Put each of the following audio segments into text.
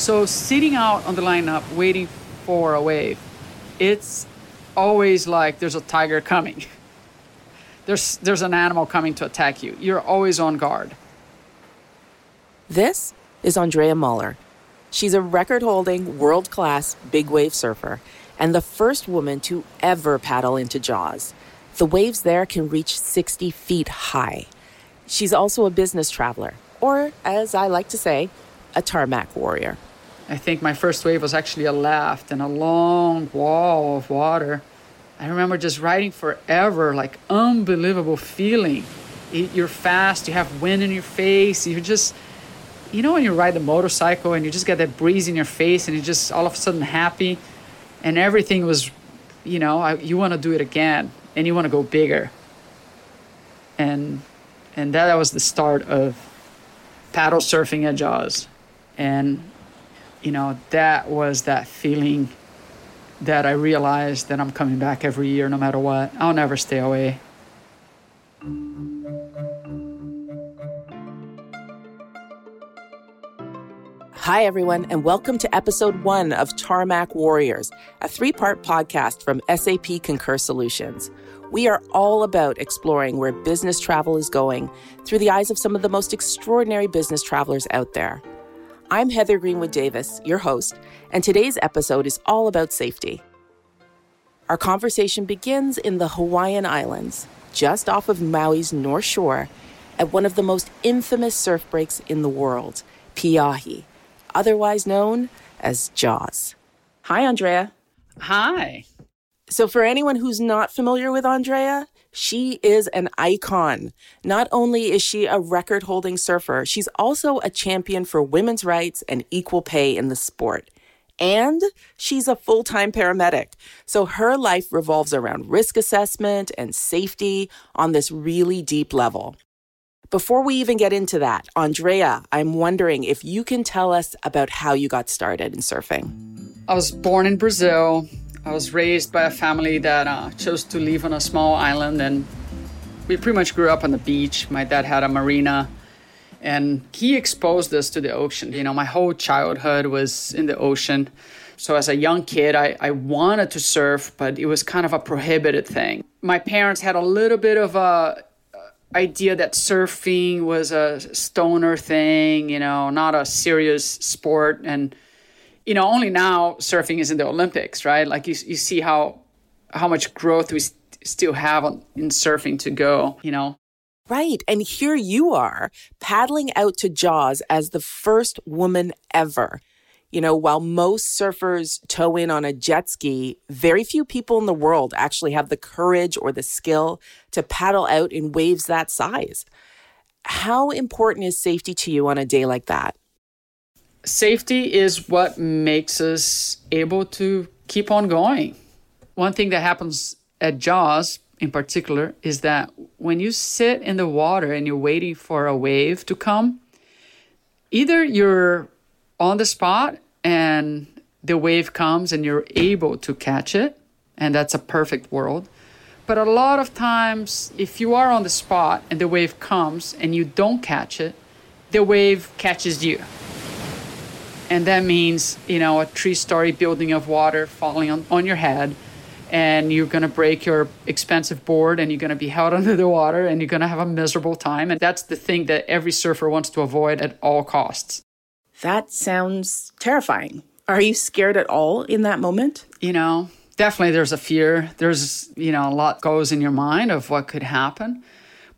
So sitting out on the lineup waiting for a wave, it's always like there's a tiger coming. There's an animal coming to attack you. You're always on guard. This is Andrea Muller. She's a record-holding, world-class big wave surfer and the first woman to ever paddle into Jaws. The waves there can reach 60 feet high. She's also a business traveler, or as I like to say, a tarmac warrior. I think my first wave was actually a left and a long wall of water. I remember just riding forever, like unbelievable feeling. You're fast, you have wind in your face, you're just, you know when you ride a motorcycle and you just get that breeze in your face and you're just all of a sudden happy and everything was, you know, you want to do it again and you want to go bigger. And that was the start of paddle surfing at Jaws. And, you know, that was that feeling that I realized that I'm coming back every year no matter what. I'll never stay away. Hi, everyone, and welcome to episode 1 of Tarmac Warriors, a 3-part podcast from SAP Concur Solutions. We are all about exploring where business travel is going through the eyes of some of the most extraordinary business travelers out there. I'm Heather Greenwood Davis, your host, and today's episode is all about safety. Our conversation begins in the Hawaiian Islands, just off of Maui's North Shore, at one of the most infamous surf breaks in the world, Piahi, otherwise known as Jaws. Hi, Andrea. Hi. So for anyone who's not familiar with Andrea, she is an icon. Not only is she a record-holding surfer, she's also a champion for women's rights and equal pay in the sport. And she's a full-time paramedic. So her life revolves around risk assessment and safety on this really deep level. Before we even get into that, Andrea, I'm wondering if you can tell us about how you got started in surfing. I was born in Brazil. I was raised by a family that chose to live on a small island, and we pretty much grew up on the beach. My dad had a marina, and he exposed us to the ocean. You know, my whole childhood was in the ocean. So as a young kid, I wanted to surf, but it was kind of a prohibited thing. My parents had a little bit of a idea that surfing was a stoner thing, you know, not a serious sport, and you know, only now surfing is in the Olympics, right? Like you see how much growth we still have in surfing to go, you know? Right. And here you are paddling out to Jaws as the first woman ever. You know, while most surfers tow in on a jet ski, very few people in the world actually have the courage or the skill to paddle out in waves that size. How important is safety to you on a day like that? Safety is what makes us able to keep on going. One thing that happens at Jaws in particular is that when you sit in the water and you're waiting for a wave to come, either you're on the spot and the wave comes and you're able to catch it, and that's a perfect world. But a lot of times, if you are on the spot and the wave comes and you don't catch it, the wave catches you. And that means, you know, a 3-story building of water falling on your head, and you're going to break your expensive board, and you're going to be held under the water, and you're going to have a miserable time. And that's the thing that every surfer wants to avoid at all costs. That sounds terrifying. Are you scared at all in that moment? You know, definitely there's a fear. There's, you know, a lot goes in your mind of what could happen.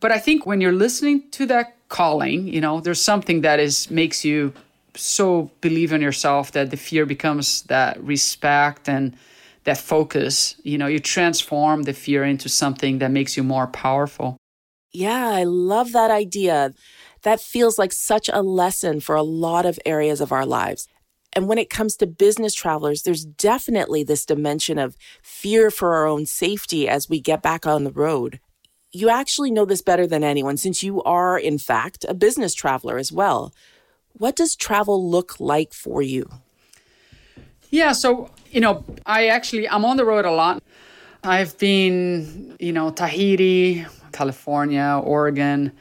But I think when you're listening to that calling, you know, there's something that makes you so believe in yourself that the fear becomes that respect and that focus. You know, you transform the fear into something that makes you more powerful. Yeah, I love that idea. That feels like such a lesson for a lot of areas of our lives. And when it comes to business travelers, there's definitely this dimension of fear for our own safety as we get back on the road. You actually know this better than anyone, since you are, in fact, a business traveler as well. What does travel look like for you? Yeah, so, you know, I'm on the road a lot. I've been, you know, Tahiti, California, Oregon.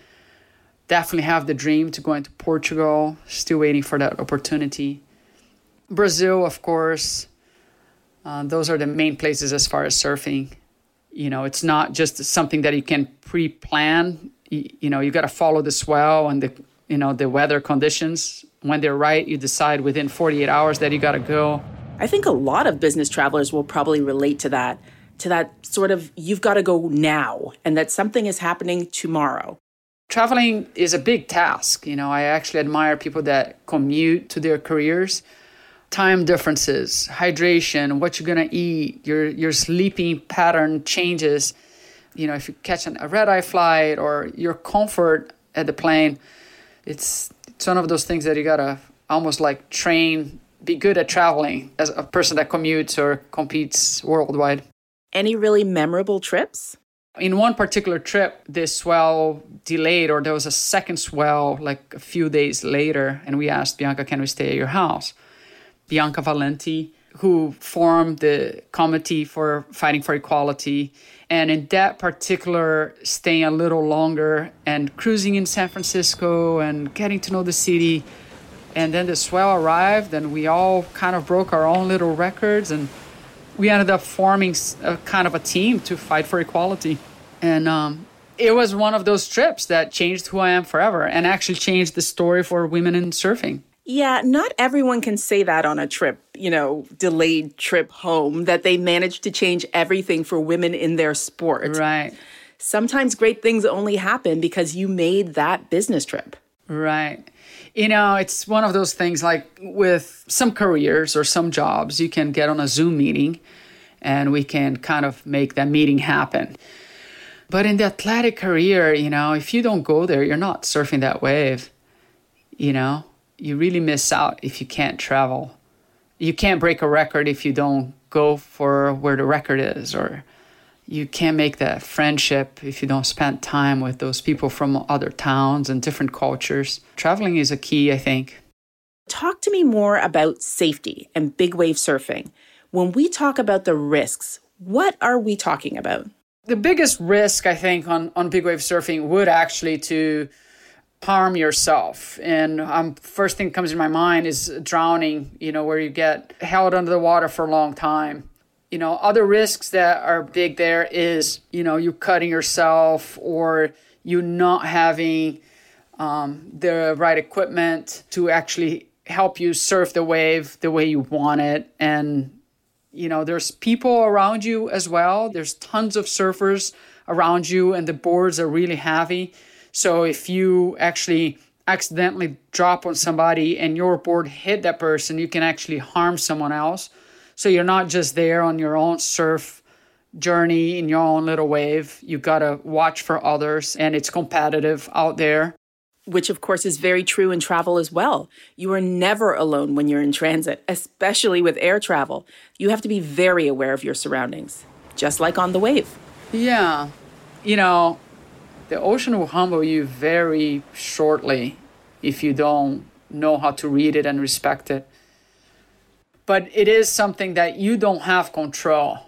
Definitely have the dream to go into Portugal. Still waiting for that opportunity. Brazil, of course. Those are the main places as far as surfing. You know, it's not just something that you can pre-plan. You know, you got to follow the swell and the, you know, the weather conditions. When they're right, you decide within 48 hours that you got to go. I think a lot of business travelers will probably relate to that sort of you've got to go now and that something is happening tomorrow. Traveling is a big task. You know, I actually admire people that commute to their careers. Time differences, hydration, what you're going to eat, your sleeping pattern changes. You know, if you catch a red-eye flight or your comfort at the plane, it's one of those things that you got to almost like train, be good at traveling as a person that commutes or competes worldwide. Any really memorable trips? In one particular trip, this swell delayed, or there was a second swell like a few days later, and we asked Bianca, can we stay at your house? Bianca Valenti, who formed the Committee for Fighting for Equality. And in that particular, staying a little longer and cruising in San Francisco and getting to know the city. And then the swell arrived and we all kind of broke our own little records. And we ended up forming a kind of a team to fight for equality. And it was one of those trips that changed who I am forever and actually changed the story for women in surfing. Yeah, not everyone can say that on a trip, you know, delayed trip home, that they managed to change everything for women in their sport. Right. Sometimes great things only happen because you made that business trip. Right. You know, it's one of those things like with some careers or some jobs, you can get on a Zoom meeting and we can kind of make that meeting happen. But in the athletic career, you know, if you don't go there, you're not surfing that wave, you know. You really miss out if you can't travel. You can't break a record if you don't go for where the record is, or you can't make that friendship if you don't spend time with those people from other towns and different cultures. Traveling is a key, I think. Talk to me more about safety and big wave surfing. When we talk about the risks, what are we talking about? The biggest risk, I think, on big wave surfing would actually to harm yourself. And first thing that comes to my mind is drowning, you know, where you get held under the water for a long time. You know, other risks that are big there is, you know, you cutting yourself or you not having the right equipment to actually help you surf the wave the way you want it. And, you know, there's people around you as well. There's tons of surfers around you and the boards are really heavy. So if you actually accidentally drop on somebody and your board hit that person, you can actually harm someone else. So you're not just there on your own surf journey in your own little wave. You got to watch for others, and it's competitive out there. Which, of course, is very true in travel as well. You are never alone when you're in transit, especially with air travel. You have to be very aware of your surroundings, just like on the wave. Yeah. You know, the ocean will humble you very shortly if you don't know how to read it and respect it. But it is something that you don't have control.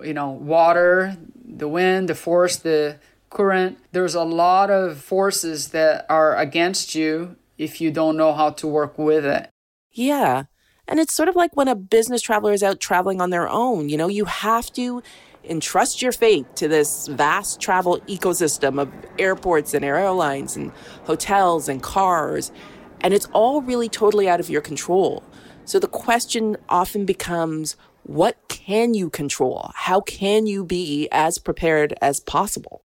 You know, water, the wind, the force, the current. There's a lot of forces that are against you if you don't know how to work with it. Yeah. And it's sort of like when a business traveler is out traveling on their own. You know, you have to entrust your fate to this vast travel ecosystem of airports and airlines and hotels and cars. And it's all really totally out of your control. So the question often becomes, what can you control? How can you be as prepared as possible?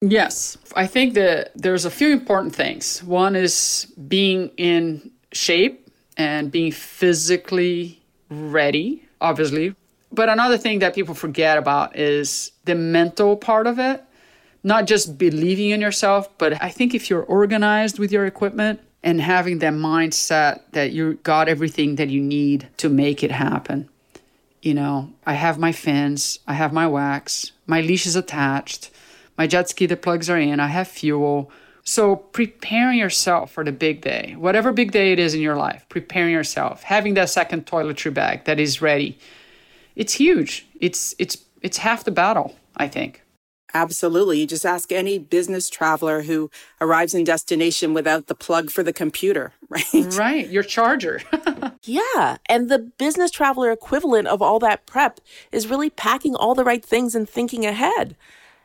Yes, I think that there's a few important things. One is being in shape and being physically ready, obviously. But another thing that people forget about is the mental part of it, not just believing in yourself, but I think if you're organized with your equipment and having that mindset that you got everything that you need to make it happen. You know, I have my fins, I have my wax, my leash is attached, my jet ski, the plugs are in, I have fuel. So preparing yourself for the big day, whatever big day it is in your life, preparing yourself, having that second toiletry bag that is ready. It's huge. It's half the battle, I think. Absolutely. You just ask any business traveler who arrives in destination without the plug for the computer, right? Right. Your charger. Yeah. And the business traveler equivalent of all that prep is really packing all the right things and thinking ahead.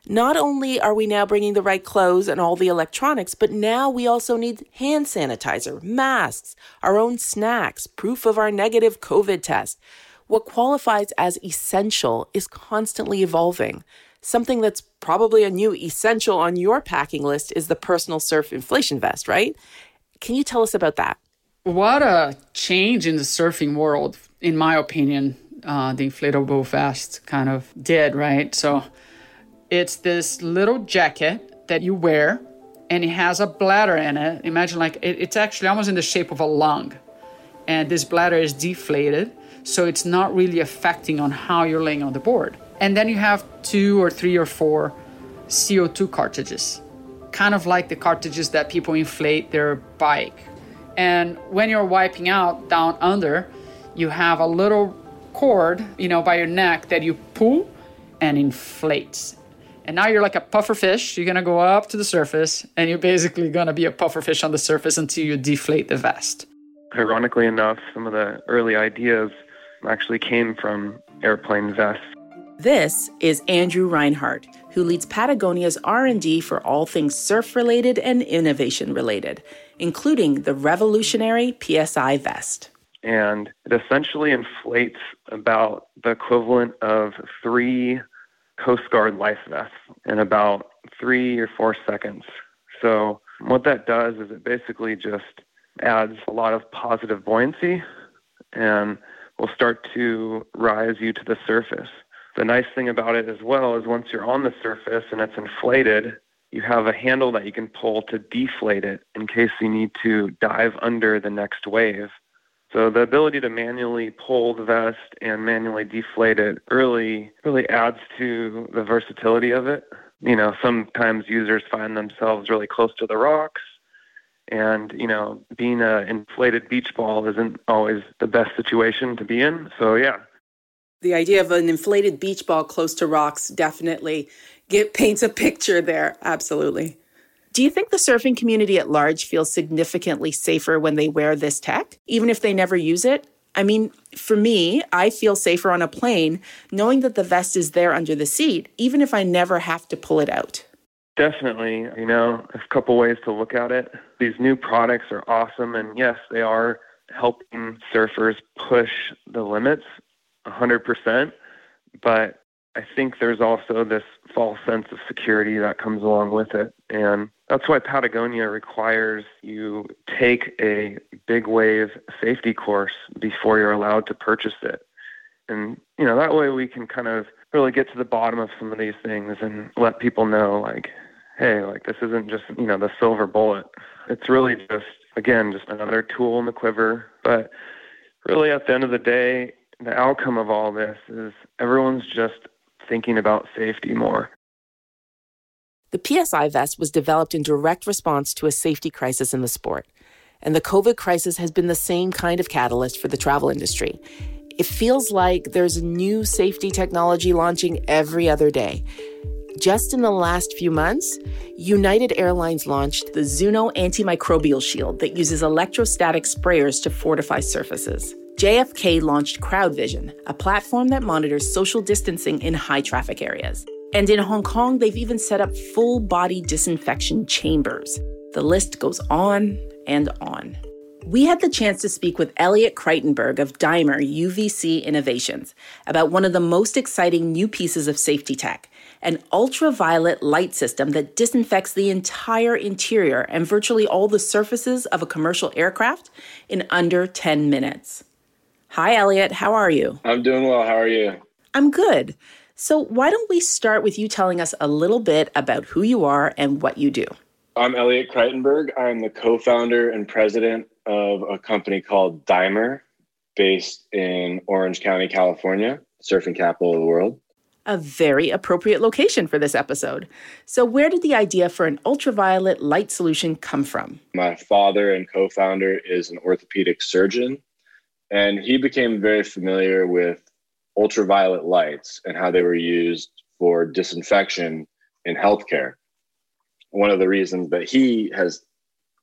Not only are we now bringing the right clothes and all the electronics, but now we also need hand sanitizer, masks, our own snacks, proof of our negative COVID test. What qualifies as essential is constantly evolving. Something that's probably a new essential on your packing list is the personal surf inflation vest, right? Can you tell us about that? What a change in the surfing world, in my opinion, the inflatable vest kind of did, right? So it's this little jacket that you wear and it has a bladder in it. Imagine like it's actually almost in the shape of a lung. And this bladder is deflated, so it's not really affecting on how you're laying on the board. And then you have 2 or 3 or 4 CO2 cartridges, kind of like the cartridges that people inflate their bike. And when you're wiping out down under, you have a little cord, by your neck that you pull and inflates. And now you're like a puffer fish. You're going to go up to the surface and you're basically going to be a puffer fish on the surface until you deflate the vest. Ironically enough, some of the early ideas actually came from airplane vests. This is Andrew Reinhardt, who leads Patagonia's R&D for all things surf-related and innovation-related, including the revolutionary PSI vest. And it essentially inflates about the equivalent of 3 Coast Guard life vests in about 3 or 4 seconds. So what that does is it basically just adds a lot of positive buoyancy and will start to rise you to the surface. The nice thing about it as well is once you're on the surface and it's inflated, you have a handle that you can pull to deflate it in case you need to dive under the next wave. So the ability to manually pull the vest and manually deflate it really adds to the versatility of it. Sometimes users find themselves really close to the rocks and, being an inflated beach ball isn't always the best situation to be in. So, yeah. The idea of an inflated beach ball close to rocks definitely paints a picture there. Absolutely. Do you think the surfing community at large feels significantly safer when they wear this tech, even if they never use it? I mean, for me, I feel safer on a plane knowing that the vest is there under the seat, even if I never have to pull it out. Definitely. There's a couple ways to look at it. These new products are awesome, and yes, they are helping surfers push the limits. 100%, but I think there's also this false sense of security that comes along with it. And that's why Patagonia requires you take a big wave safety course before you're allowed to purchase it. And, that way we can kind of really get to the bottom of some of these things and let people know, like, hey, like this isn't just, the silver bullet. It's really just, again, just another tool in the quiver. But really at the end of the day, the outcome of all this is everyone's just thinking about safety more. The PSI vest was developed in direct response to a safety crisis in the sport. And the COVID crisis has been the same kind of catalyst for the travel industry. It feels like there's new safety technology launching every other day. Just in the last few months, United Airlines launched the Zuno Antimicrobial Shield that uses electrostatic sprayers to fortify surfaces. JFK launched CrowdVision, a platform that monitors social distancing in high-traffic areas. And in Hong Kong, they've even set up full-body disinfection chambers. The list goes on and on. We had the chance to speak with Elliot Kreitenberg of Dimer UVC Innovations about one of the most exciting new pieces of safety tech, an ultraviolet light system that disinfects the entire interior and virtually all the surfaces of a commercial aircraft in under 10 minutes. Hi, Elliot. How are you? I'm doing well. How are you? I'm good. So why don't we start with you telling us a little bit about who you are and what you do? I'm Elliot Kreitenberg. I'm the co-founder and president of a company called Dimer, based in Orange County, California, surfing capital of the world. A very appropriate location for this episode. So where did the idea for an ultraviolet light solution come from? My father and co-founder is an orthopedic surgeon. And he became very familiar with ultraviolet lights and how they were used for disinfection in healthcare. One of the reasons that he has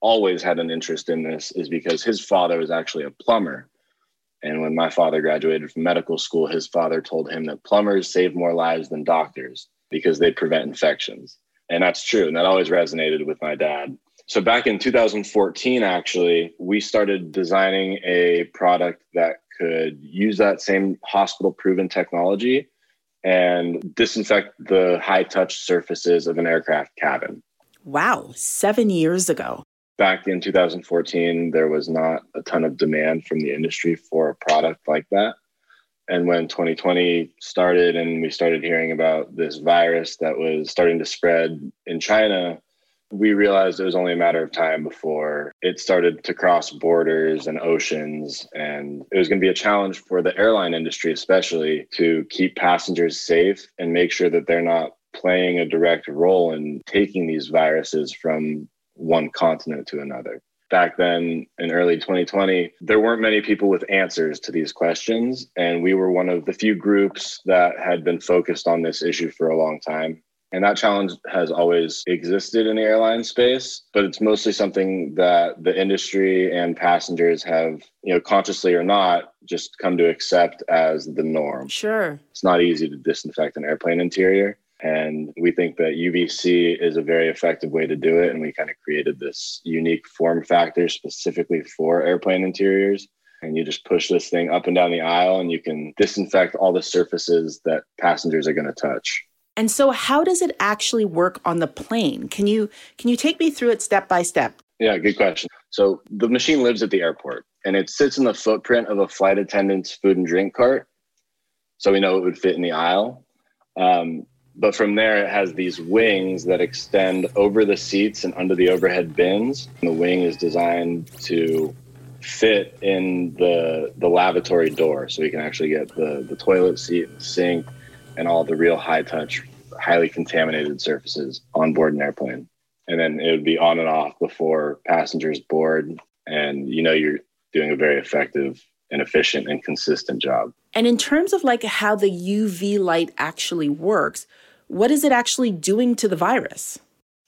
always had an interest in this is because his father was actually a plumber. And when my father graduated from medical school, his father told him that plumbers save more lives than doctors because they prevent infections. And that's true. And that always resonated with my dad. So back in 2014, actually, we started designing a product that could use that same hospital-proven technology and disinfect the high-touch surfaces of an aircraft cabin. Wow, 7 years ago. Back in 2014, there was not a ton of demand from the industry for a product like that. And when 2020 started and we started hearing about this virus that was starting to spread in China, we realized it was only a matter of time before it started to cross borders and oceans. And it was going to be a challenge for the airline industry, especially, to keep passengers safe and make sure that they're not playing a direct role in taking these viruses from one continent to another. Back then, in early 2020, there weren't many people with answers to these questions. And we were one of the few groups that had been focused on this issue for a long time. And that challenge has always existed in the airline space, but it's mostly something that the industry and passengers have, consciously or not, just come to accept as the norm. Sure. It's not easy to disinfect an airplane interior. And we think that UVC is a very effective way to do it. And we kind of created this unique form factor specifically for airplane interiors. And you just push this thing up and down the aisle and you can disinfect all the surfaces that passengers are going to touch. And so how does it actually work on the plane? Can you take me through it step by step? Yeah, good question. So the machine lives at the airport and it sits in the footprint of a flight attendant's food and drink cart. So we know it would fit in the aisle. But from there, it has these wings that extend over the seats and under the overhead bins. And the wing is designed to fit in the lavatory door. So you can actually get the toilet seat, the sink, and all the real high-touch, highly contaminated surfaces on board an airplane. And then it would be on and off before passengers board. And you're doing a very effective and efficient and consistent job. And in terms of how the UV light actually works, what is it actually doing to the virus?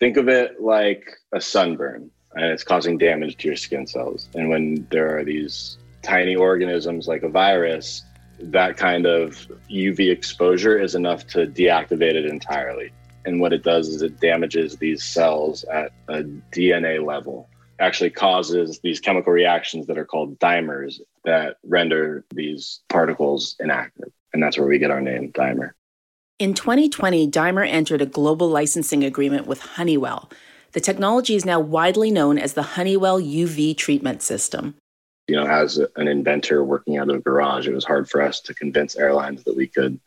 Think of it like a sunburn, and it's causing damage to your skin cells. And when there are these tiny organisms like a virus, that kind of UV exposure is enough to deactivate it entirely. And what it does is it damages these cells at a DNA level, actually causes these chemical reactions that are called dimers that render these particles inactive. And that's where we get our name, Dimer. In 2020, Dimer entered a global licensing agreement with Honeywell. The technology is now widely known as the Honeywell UV treatment system. As an inventor working out of a garage, it was hard for us to convince airlines that we could,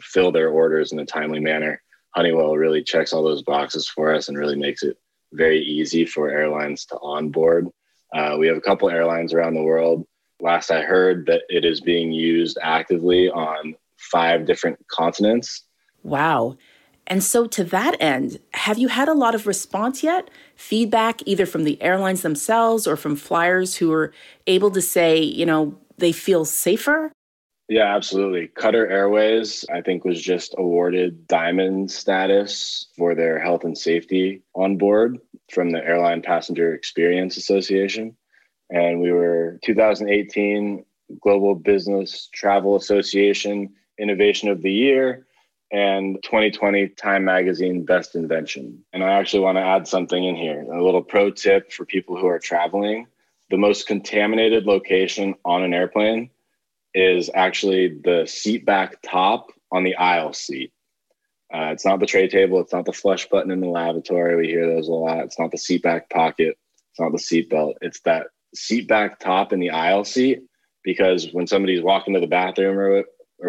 fill their orders in a timely manner. Honeywell really checks all those boxes for us and really makes it very easy for airlines to onboard. We have a couple airlines around the world. Last I heard that it is being used actively on 5 different continents. Wow. And so to that end, have you had a lot of response yet? Feedback either from the airlines themselves or from flyers who are able to say, they feel safer? Yeah, absolutely. Qatar Airways, I think, was just awarded diamond status for their health and safety on board from the Airline Passenger Experience Association. And we were 2018 Global Business Travel Association Innovation of the Year, and 2020 Time Magazine Best Invention. And I actually want to add something in here, a little pro tip for people who are traveling. The most contaminated location on an airplane is actually the seat back top on the aisle seat. It's not the tray table. It's not the flush button in the lavatory. We hear those a lot. It's not the seat back pocket. It's not the seat belt. It's that seat back top in the aisle seat, because when somebody's walking to the bathroom or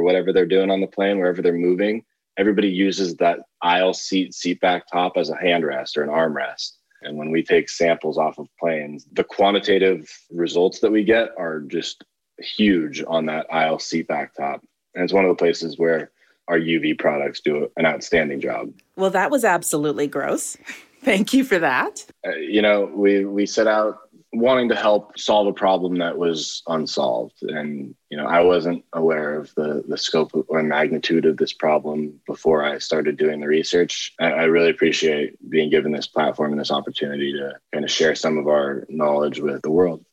whatever they're doing on the plane, wherever they're moving, everybody uses that aisle seat back top as a handrest or an armrest. And when we take samples off of planes, the quantitative results that we get are just huge on that aisle seat back top. And it's one of the places where our UV products do an outstanding job. Well, that was absolutely gross. Thank you for that. We set out wanting to help solve a problem that was unsolved. And, you know, I wasn't aware of the scope or magnitude of this problem before I started doing the research. I really appreciate being given this platform and this opportunity to kind of share some of our knowledge with the world.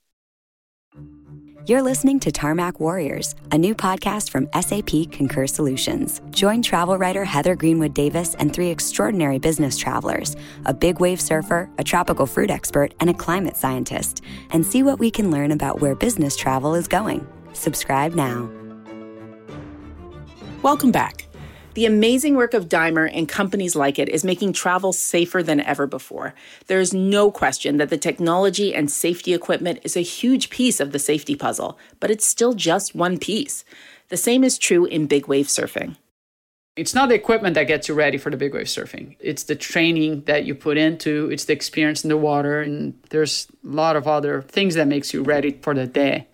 You're listening to Tarmac Warriors, a new podcast from SAP Concur Solutions. Join travel writer Heather Greenwood Davis and three extraordinary business travelers, a big wave surfer, a tropical fruit expert, and a climate scientist, and see what we can learn about where business travel is going. Subscribe now. Welcome back. The amazing work of Dimer and companies like it is making travel safer than ever before. There is no question that the technology and safety equipment is a huge piece of the safety puzzle, but it's still just one piece. The same is true in big wave surfing. It's not the equipment that gets you ready for the big wave surfing. It's the training that you put into, it's the experience in the water, and there's a lot of other things that makes you ready for the day.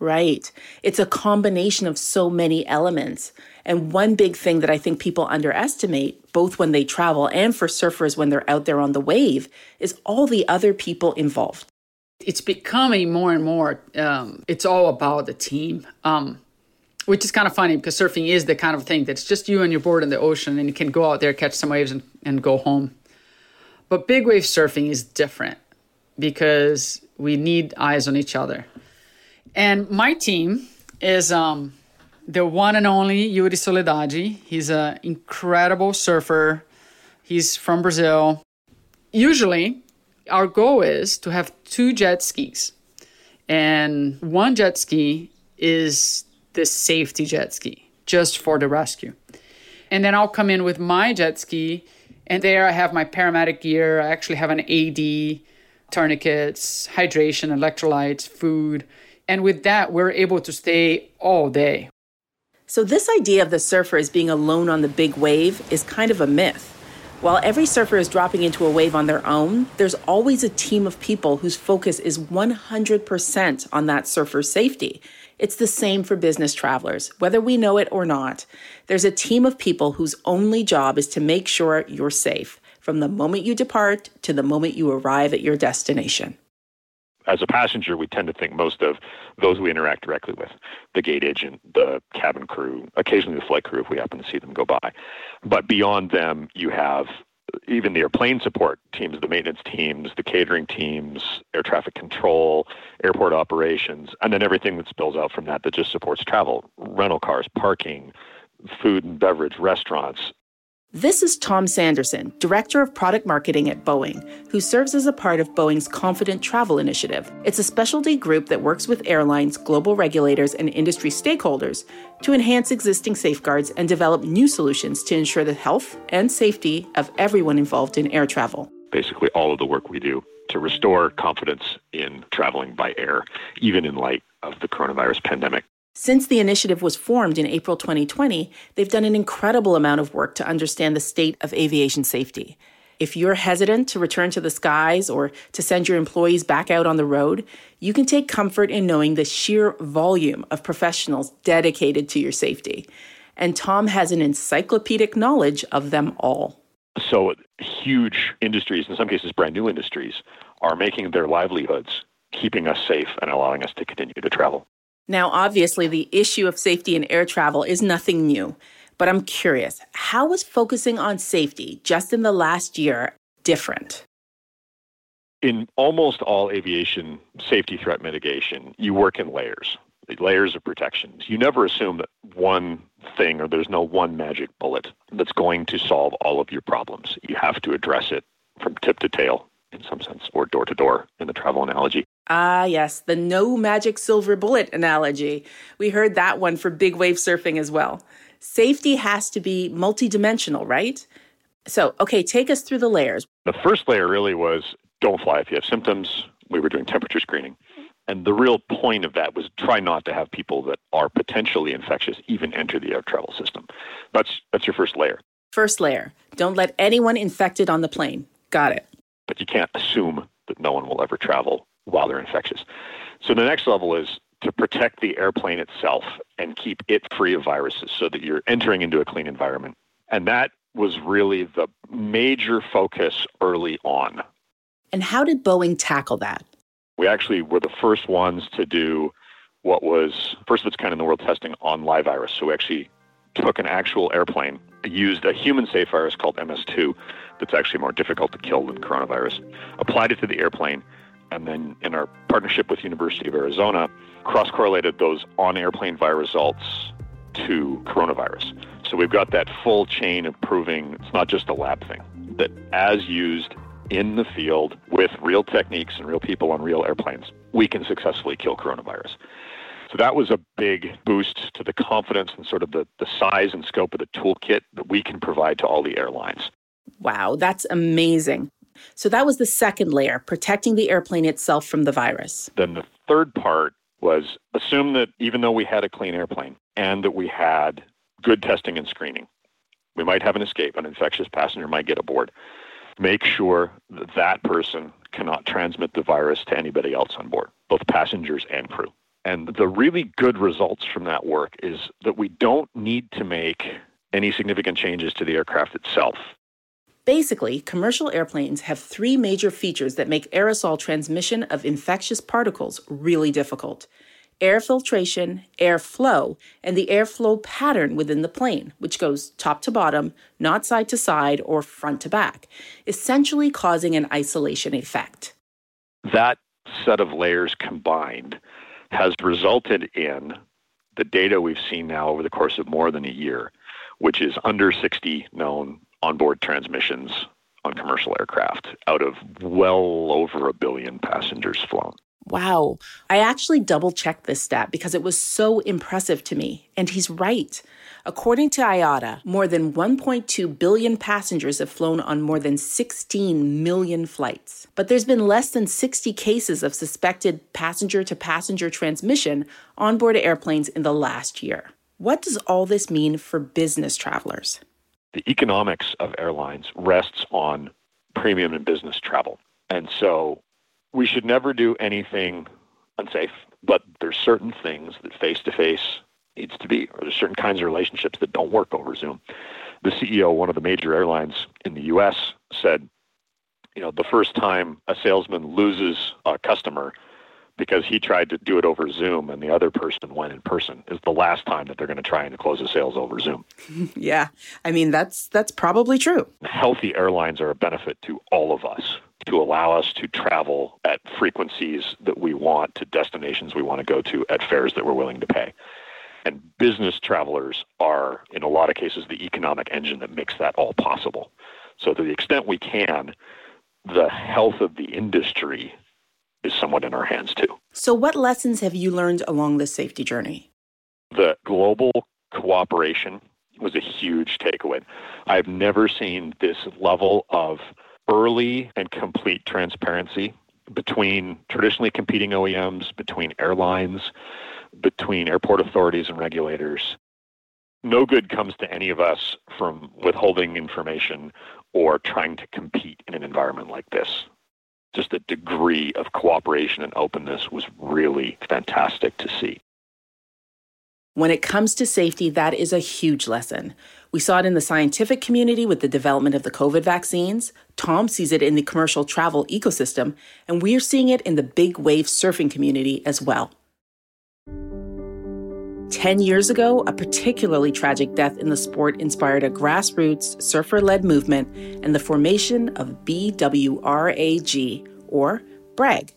Right. It's a combination of so many elements. And one big thing that I think people underestimate, both when they travel and for surfers when they're out there on the wave, is all the other people involved. It's becoming more and more, it's all about the team, which is kind of funny because surfing is the kind of thing that's just you and your board in the ocean and you can go out there, catch some waves and go home. But big wave surfing is different because we need eyes on each other. And my team is the one and only Yuri Soledade. He's an incredible surfer. He's from Brazil. Usually, our goal is to have two jet skis. And one jet ski is the safety jet ski, just for the rescue. And then I'll come in with my jet ski, and there I have my paramedic gear. I actually have an AED, tourniquets, hydration, electrolytes, food. And with that, we're able to stay all day. So this idea of the surfer as being alone on the big wave is kind of a myth. While every surfer is dropping into a wave on their own, there's always a team of people whose focus is 100% on that surfer's safety. It's the same for business travelers, whether we know it or not. There's a team of people whose only job is to make sure you're safe from the moment you depart to the moment you arrive at your destination. As a passenger, we tend to think most of those we interact directly with, the gate agent, the cabin crew, occasionally the flight crew if we happen to see them go by. But beyond them, you have even the airplane support teams, the maintenance teams, the catering teams, air traffic control, airport operations, and then everything that spills out from that just supports travel, rental cars, parking, food and beverage, restaurants. This is Tom Sanderson, Director of Product Marketing at Boeing, who serves as a part of Boeing's Confident Travel Initiative. It's a specialty group that works with airlines, global regulators, and industry stakeholders to enhance existing safeguards and develop new solutions to ensure the health and safety of everyone involved in air travel. Basically, all of the work we do to restore confidence in traveling by air, even in light of the coronavirus pandemic. Since the initiative was formed in April 2020, they've done an incredible amount of work to understand the state of aviation safety. If you're hesitant to return to the skies or to send your employees back out on the road, you can take comfort in knowing the sheer volume of professionals dedicated to your safety. And Tom has an encyclopedic knowledge of them all. So huge industries, in some cases brand new industries, are making their livelihoods, keeping us safe and allowing us to continue to travel. Now, obviously, the issue of safety in air travel is nothing new, but I'm curious, how was focusing on safety just in the last year different? In almost all aviation safety threat mitigation, you work in layers of protections. You never assume that one thing or there's no one magic bullet that's going to solve all of your problems. You have to address it from tip to tail, in some sense, or door to door in the travel analogy. Ah, yes, the no magic silver bullet analogy. We heard that one for big wave surfing as well. Safety has to be multidimensional, right? So, okay, take us through the layers. The first layer really was don't fly if you have symptoms. We were doing temperature screening. And the real point of that was try not to have people that are potentially infectious even enter the air travel system. That's your first layer. First layer, don't let anyone infected on the plane. Got it. But you can't assume that no one will ever travel while they're infectious. So the next level is to protect the airplane itself and keep it free of viruses so that you're entering into a clean environment. And that was really the major focus early on. And how did Boeing tackle that? We actually were the first ones to do what was first of its kind in the world testing on live virus. So we actually took an actual airplane, used a human safe virus called MS2 that's actually more difficult to kill than coronavirus, applied it to the airplane, and then in our partnership with University of Arizona, cross-correlated those on-airplane virus results to coronavirus. So we've got that full chain of proving it's not just a lab thing, that as used in the field with real techniques and real people on real airplanes, we can successfully kill coronavirus. So that was a big boost to the confidence and sort of the size and scope of the toolkit that we can provide to all the airlines. Wow, that's amazing. So that was the second layer, protecting the airplane itself from the virus. Then the third part was assume that even though we had a clean airplane and that we had good testing and screening, we might have an escape, an infectious passenger might get aboard. Make sure that that person cannot transmit the virus to anybody else on board, both passengers and crew. And the really good results from that work is that we don't need to make any significant changes to the aircraft itself. Basically, commercial airplanes have three major features that make aerosol transmission of infectious particles really difficult: air filtration, air flow, and the airflow pattern within the plane, which goes top to bottom, not side to side or front to back, essentially causing an isolation effect. That set of layers combined has resulted in the data we've seen now over the course of more than a year, which is under 60 known onboard transmissions on commercial aircraft out of well over 1 billion passengers flown. Wow. I actually double-checked this stat because it was so impressive to me. And he's right. According to IATA, more than 1.2 billion passengers have flown on more than 16 million flights. But there's been less than 60 cases of suspected passenger-to-passenger transmission onboard airplanes in the last year. What does all this mean for business travelers? The economics of airlines rests on premium and business travel. And so we should never do anything unsafe, but there's certain things that face-to-face needs to be, or there's certain kinds of relationships that don't work over Zoom. The CEO of one of the major airlines in the U.S. said, the first time a salesman loses a customer because he tried to do it over Zoom and the other person went in person is the last time that they're going to try and close the sales over Zoom. Yeah, that's probably true. Healthy airlines are a benefit to all of us, to allow us to travel at frequencies that we want, to destinations we want to go to, at fares that we're willing to pay. And business travelers are, in a lot of cases, the economic engine that makes that all possible. So to the extent we can, the health of the industry is somewhat in our hands too. So what lessons have you learned along this safety journey? The global cooperation was a huge takeaway. I've never seen this level of early and complete transparency between traditionally competing OEMs, between airlines, between airport authorities and regulators. No good comes to any of us from withholding information or trying to compete in an environment like this. Just the degree of cooperation and openness was really fantastic to see. When it comes to safety, that is a huge lesson. We saw it in the scientific community with the development of the COVID vaccines. Tom sees it in the commercial travel ecosystem, and we are seeing it in the big wave surfing community as well. 10 years ago, a particularly tragic death in the sport inspired a grassroots, surfer-led movement and the formation of BWRAG, or BRAG,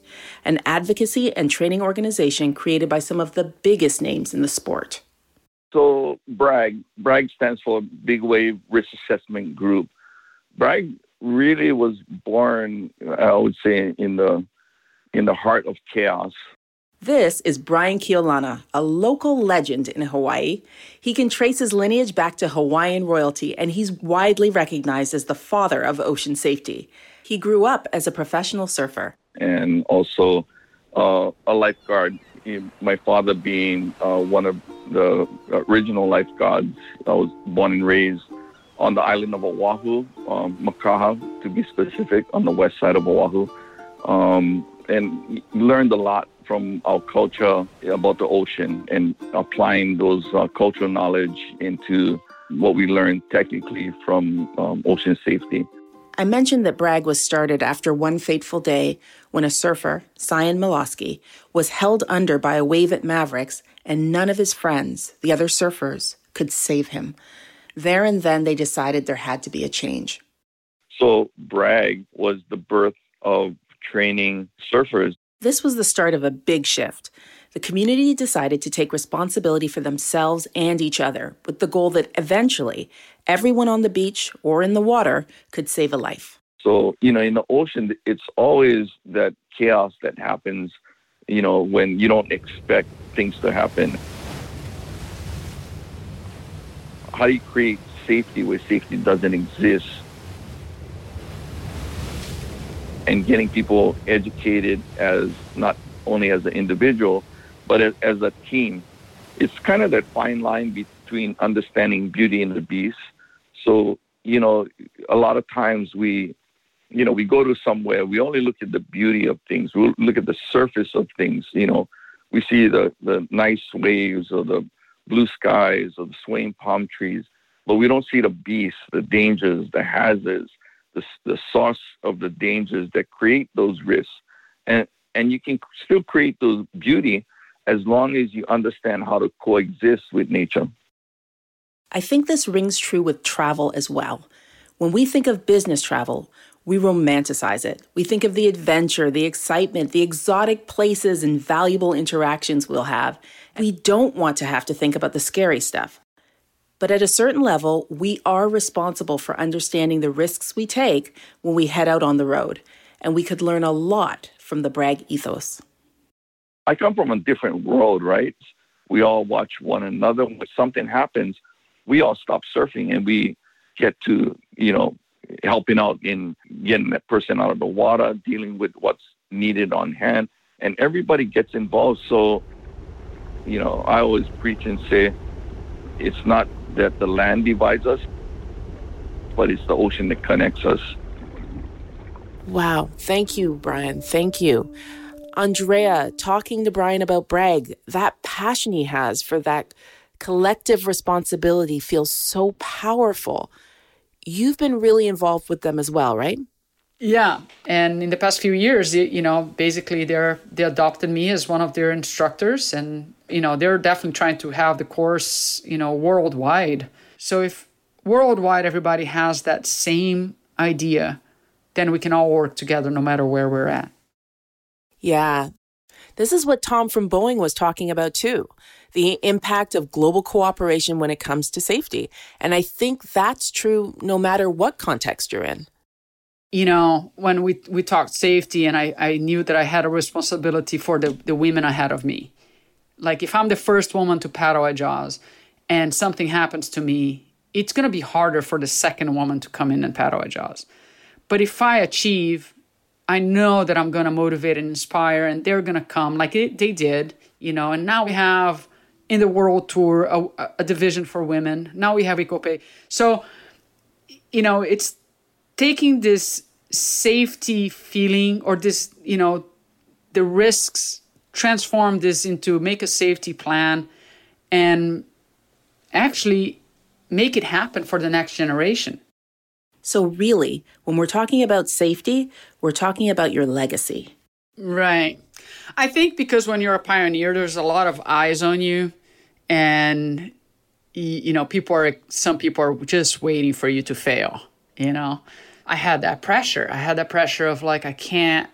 an advocacy and training organization created by some of the biggest names in the sport. So BRAG stands for Big Wave Risk Assessment Group. BRAG really was born, I would say, in the heart of chaos. This is Brian Keaulana, a local legend in Hawaii. He can trace his lineage back to Hawaiian royalty, and he's widely recognized as the father of ocean safety. He grew up as a professional surfer and also a lifeguard. My father being one of the original lifeguards. I was born and raised on the island of Oahu, Makaha to be specific, on the west side of Oahu, and learned a lot from our culture about the ocean and applying those cultural knowledge into what we learned technically from ocean safety. I mentioned that Bragg was started after one fateful day when a surfer, Cyan Miloski, was held under by a wave at Mavericks, and none of his friends, the other surfers, could save him. There and then they decided there had to be a change. So Bragg was the birth of training surfers. This was the start of a big shift. The community decided to take responsibility for themselves and each other, with the goal that eventually everyone on the beach or in the water could save a life. So, in the ocean, it's always that chaos that happens, when you don't expect things to happen. How do you create safety where safety doesn't exist? And getting people educated as not only as an individual, but as a team. It's kind of that fine line between understanding beauty and the beast. So, a lot of times we go to somewhere, we only look at the beauty of things. We look at the surface of things. We see the nice waves or the blue skies or the swaying palm trees, but we don't see the beast, the dangers, the hazards, the source of the dangers that create those risks. And you can still create those beauty as long as you understand how to coexist with nature. I think this rings true with travel as well. When we think of business travel, we romanticize it. We think of the adventure, the excitement, the exotic places and valuable interactions we'll have. We don't want to have to think about the scary stuff. But at a certain level, we are responsible for understanding the risks we take when we head out on the road. And we could learn a lot from the Bragg ethos. I come from a different world, right? We all watch one another. When something happens, we all stop surfing and we get to, helping out in getting that person out of the water, dealing with what's needed on hand. And everybody gets involved. So, I always preach and say, it's not that the land divides us, but it's the ocean that connects us. Wow. Thank you, Brian. Thank you. Andrea, talking to Brian about Bragg, that passion he has for that collective responsibility feels so powerful. You've been really involved with them as well, right? Yeah. And in the past few years, basically they adopted me as one of their instructors. And, they're definitely trying to have the course, worldwide. So if worldwide everybody has that same idea, then we can all work together no matter where we're at. Yeah. This is what Tom from Boeing was talking about too, the impact of global cooperation when it comes to safety. And I think that's true no matter what context you're in. When we talked safety and I knew that I had a responsibility for the women ahead of me. Like if I'm the first woman to paddle at Jaws and something happens to me, it's going to be harder for the second woman to come in and paddle at Jaws. But if I achieve, I know that I'm going to motivate and inspire, and they're going to come like they did, And now we have in the World Tour a division for women. Now we have equal pay. So, it's taking this safety feeling or this, the risks, transform this into make a safety plan and actually make it happen for the next generation. So really, when we're talking about safety, we're talking about your legacy. Right. I think because when you're a pioneer, there's a lot of eyes on you and, some people are just waiting for you to fail, I had that pressure. I had that pressure of like, I can't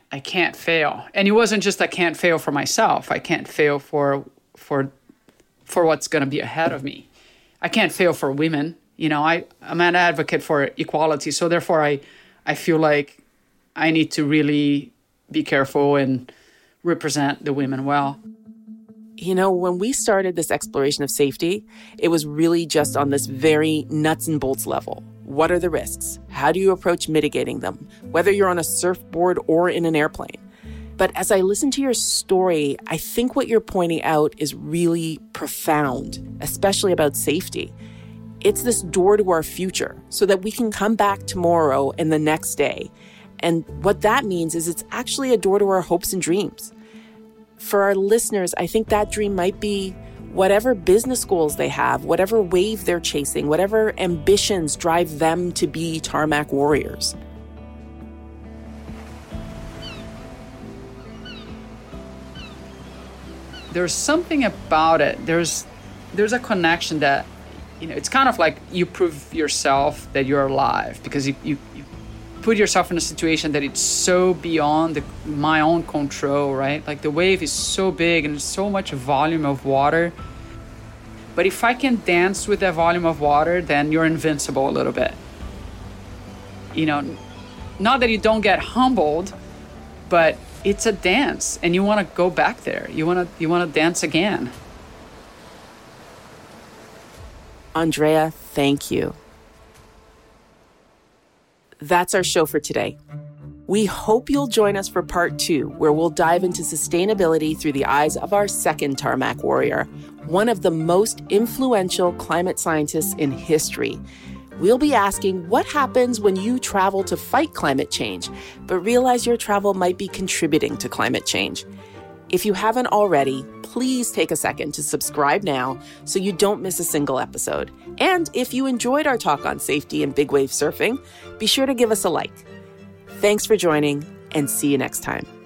fail. And it wasn't just I can't fail for myself. I can't fail for what's going to be ahead of me. I can't fail for women. I'm an advocate for equality, so therefore I feel like I need to really be careful and represent the women well. When we started this exploration of safety, it was really just on this very nuts and bolts level. What are the risks? How do you approach mitigating them? Whether you're on a surfboard or in an airplane. But as I listen to your story, I think what you're pointing out is really profound, especially about safety. It's this door to our future so that we can come back tomorrow and the next day. And what that means is it's actually a door to our hopes and dreams. For our listeners, I think that dream might be whatever business goals they have, whatever wave they're chasing, whatever ambitions drive them to be tarmac warriors. there's something about it. There's a connection that, you know, it's kind of like you prove yourself that you're alive, because you put yourself in a situation that it's so beyond my own control, right? Like the wave is so big and so much volume of water. But if I can dance with that volume of water, then you're invincible a little bit. You know, not that you don't get humbled, but it's a dance and you want to go back there. You want to dance again. Andrea, thank you. That's our show for today. We hope you'll join us for part 2, where we'll dive into sustainability through the eyes of our second tarmac warrior, one of the most influential climate scientists in history. We'll be asking what happens when you travel to fight climate change, but realize your travel might be contributing to climate change. If you haven't already, please take a second to subscribe now so you don't miss a single episode. And if you enjoyed our talk on safety and big wave surfing, be sure to give us a like. Thanks for joining, and see you next time.